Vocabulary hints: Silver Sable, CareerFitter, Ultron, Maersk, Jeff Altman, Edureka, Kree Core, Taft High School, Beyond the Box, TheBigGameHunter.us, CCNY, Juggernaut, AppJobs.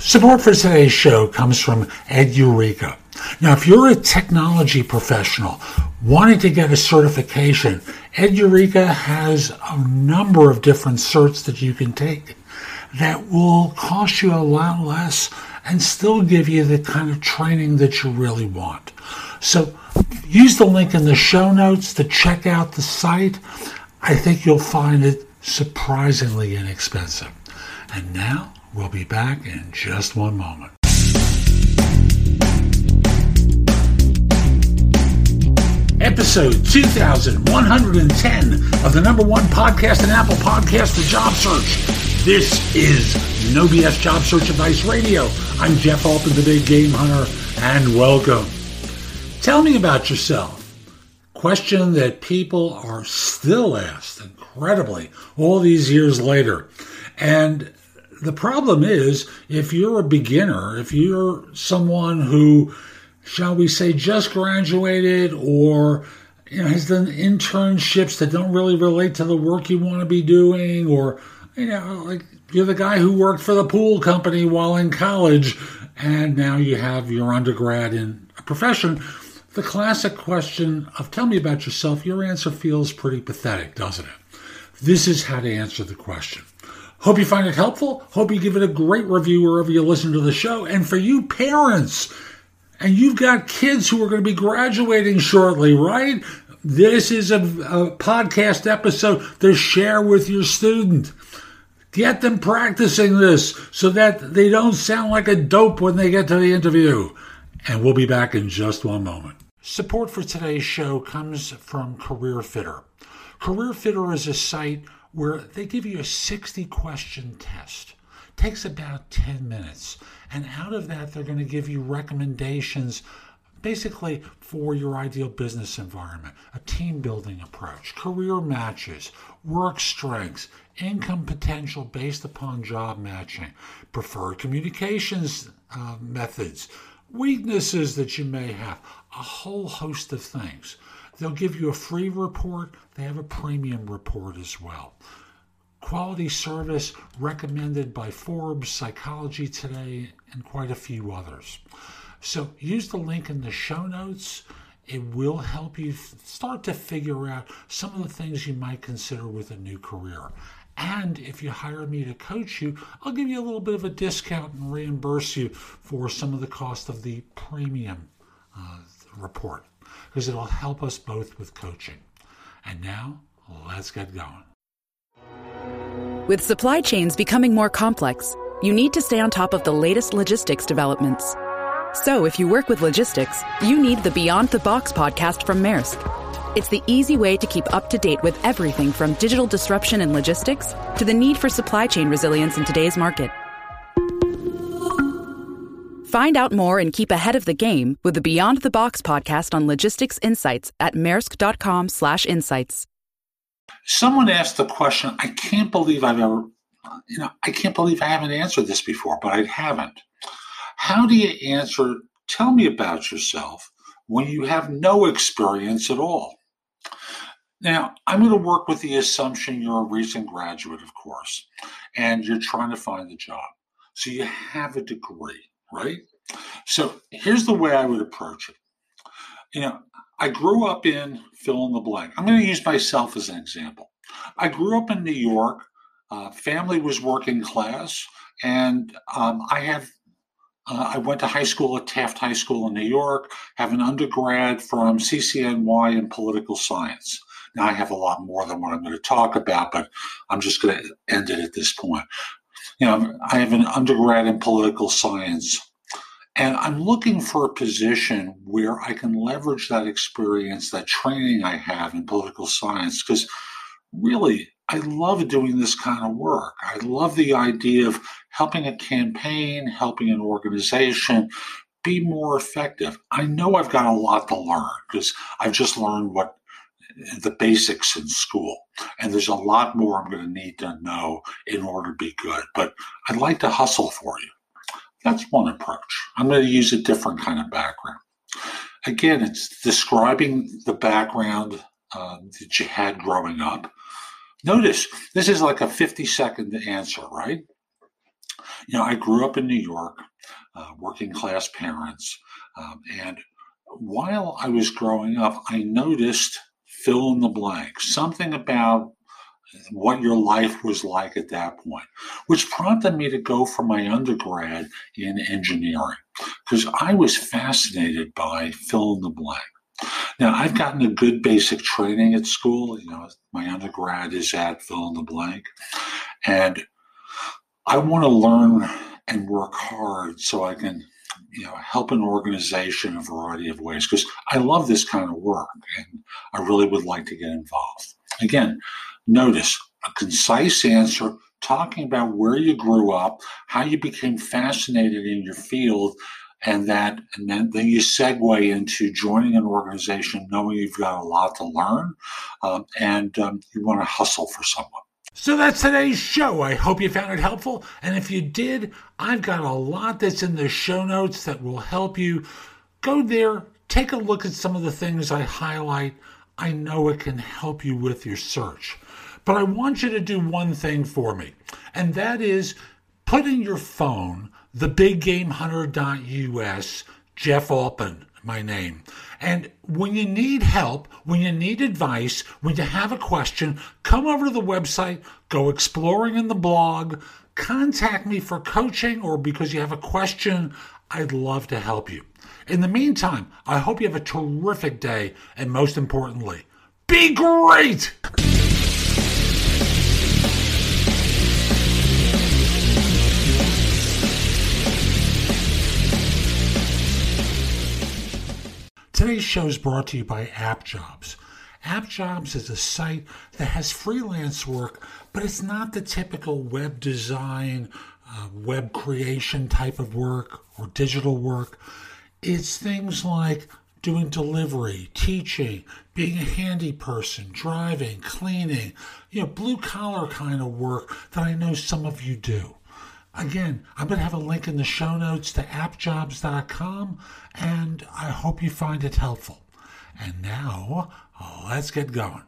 Support for today's show comes from Edureka. Now, if you're a technology professional wanting to get a certification, Edureka has a number of different certs that you can take that will cost you a lot less and still give you the kind of training that you really want. So use the link in the show notes to check out the site. I think you'll find it surprisingly inexpensive. And now we'll be back in just one moment. Episode 2110 of the #1 podcast in Apple Podcasts for job search. This is No BS Job Search Advice Radio. I'm Jeff Altman, the Big Game Hunter, and welcome. Tell me about yourself. Question that people are still asked, incredibly, all these years later. And the problem is, if you're a beginner, if you're someone who, shall we say, just graduated or has done internships that don't really relate to the work you want to be doing, or like you're the guy who worked for the pool company while in college, and now you have your undergrad in a profession, the classic question of tell me about yourself, your answer feels pretty pathetic, doesn't it? This is how to answer the question. Hope you find it helpful. Hope you give it a great review wherever you listen to the show. And for you parents, and you've got kids who are going to be graduating shortly, right? This is a podcast episode to share with your student. Get them practicing this so that they don't sound like a dope when they get to the interview. And we'll be back in just one moment. Support for today's show comes from CareerFitter. CareerFitter is a site where they give you a 60-question test. Takes about 10 minutes. And out of that, they're going to give you recommendations basically for your ideal business environment, a team-building approach, career matches, work strengths, income potential based upon job matching, preferred communications methods, weaknesses that you may have, a whole host of things. They'll give you a free report. They have a premium report as well. Quality service recommended by Forbes, Psychology Today, and quite a few others. So use the link in the show notes. It will help you start to figure out some of the things you might consider with a new career. And if you hire me to coach you, I'll give you a little bit of a discount and reimburse you for some of the cost of the premium report, because it'll help us both with coaching. And now, let's get going. With supply chains becoming more complex, you need to stay on top of the latest logistics developments. So if you work with logistics, you need the Beyond the Box podcast from Maersk. It's the easy way to keep up to date with everything from digital disruption in logistics to the need for supply chain resilience in today's market. Find out more and keep ahead of the game with the Beyond the Box podcast on logistics insights at maersk.com/insights. Someone asked the question, I can't believe I've ever, I can't believe I haven't answered this before, but I haven't. How do you answer, tell me about yourself, when you have no experience at all? Now, I'm going to work with the assumption you're a recent graduate, of course, and you're trying to find a job. So you have a degree, right? So here's the way I would approach it. I grew up in fill in the blank. I'm going to use myself as an example. I grew up in New York. Family was working class, and I went to high school at Taft High School in New York, have an undergrad from CCNY in political science. Now, I have a lot more than what I'm going to talk about, but I'm just going to end it at this point. I have an undergrad in political science. And I'm looking for a position where I can leverage that experience, that training I have in political science, because really, I love doing this kind of work. I love the idea of helping a campaign, helping an organization be more effective. I know I've got a lot to learn because I've just learned what the basics in school, and there's a lot more I'm going to need to know in order to be good, but I'd like to hustle for you. That's one approach. I'm going to use a different kind of background. Again, it's describing the background that you had growing up. Notice, this is like a 50-second answer, right? You know, I grew up in New York, working class parents. And while I was growing up, I noticed fill in the blank, something about what your life was like at that point, which prompted me to go for my undergrad in engineering, because I was fascinated by fill in the blank. Now, I've gotten a good basic training at school. You know, my undergrad is at fill in the blank, and I want to learn and work hard so I can, you know, help an organization in a variety of ways, because I love this kind of work and I really would like to get involved. Again, notice a concise answer talking about where you grew up, how you became fascinated in your field, and then you segue into joining an organization knowing you've got a lot to learn, and you want to hustle for someone. So that's today's show. I hope you found it helpful. And if you did, I've got a lot that's in the show notes that will help you. Go there, take a look at some of the things I highlight. I know it can help you with your search. But I want you to do one thing for me, and that is put in your phone TheBigGameHunter.us, Jeff Altman, my name. And when you need help, when you need advice, when you have a question, come over to the website, go exploring in the blog, contact me for coaching or because you have a question. I'd love to help you. In the meantime, I hope you have a terrific day, and most importantly, be great! Today's show is brought to you by AppJobs. AppJobs is a site that has freelance work, but it's not the typical web design, web creation type of work or digital work. It's things like doing delivery, teaching, being a handy person, driving, cleaning, you know, blue collar kind of work that I know some of you do. Again, I'm going to have a link in the show notes to appjobs.com, and I hope you find it helpful. And now, let's get going.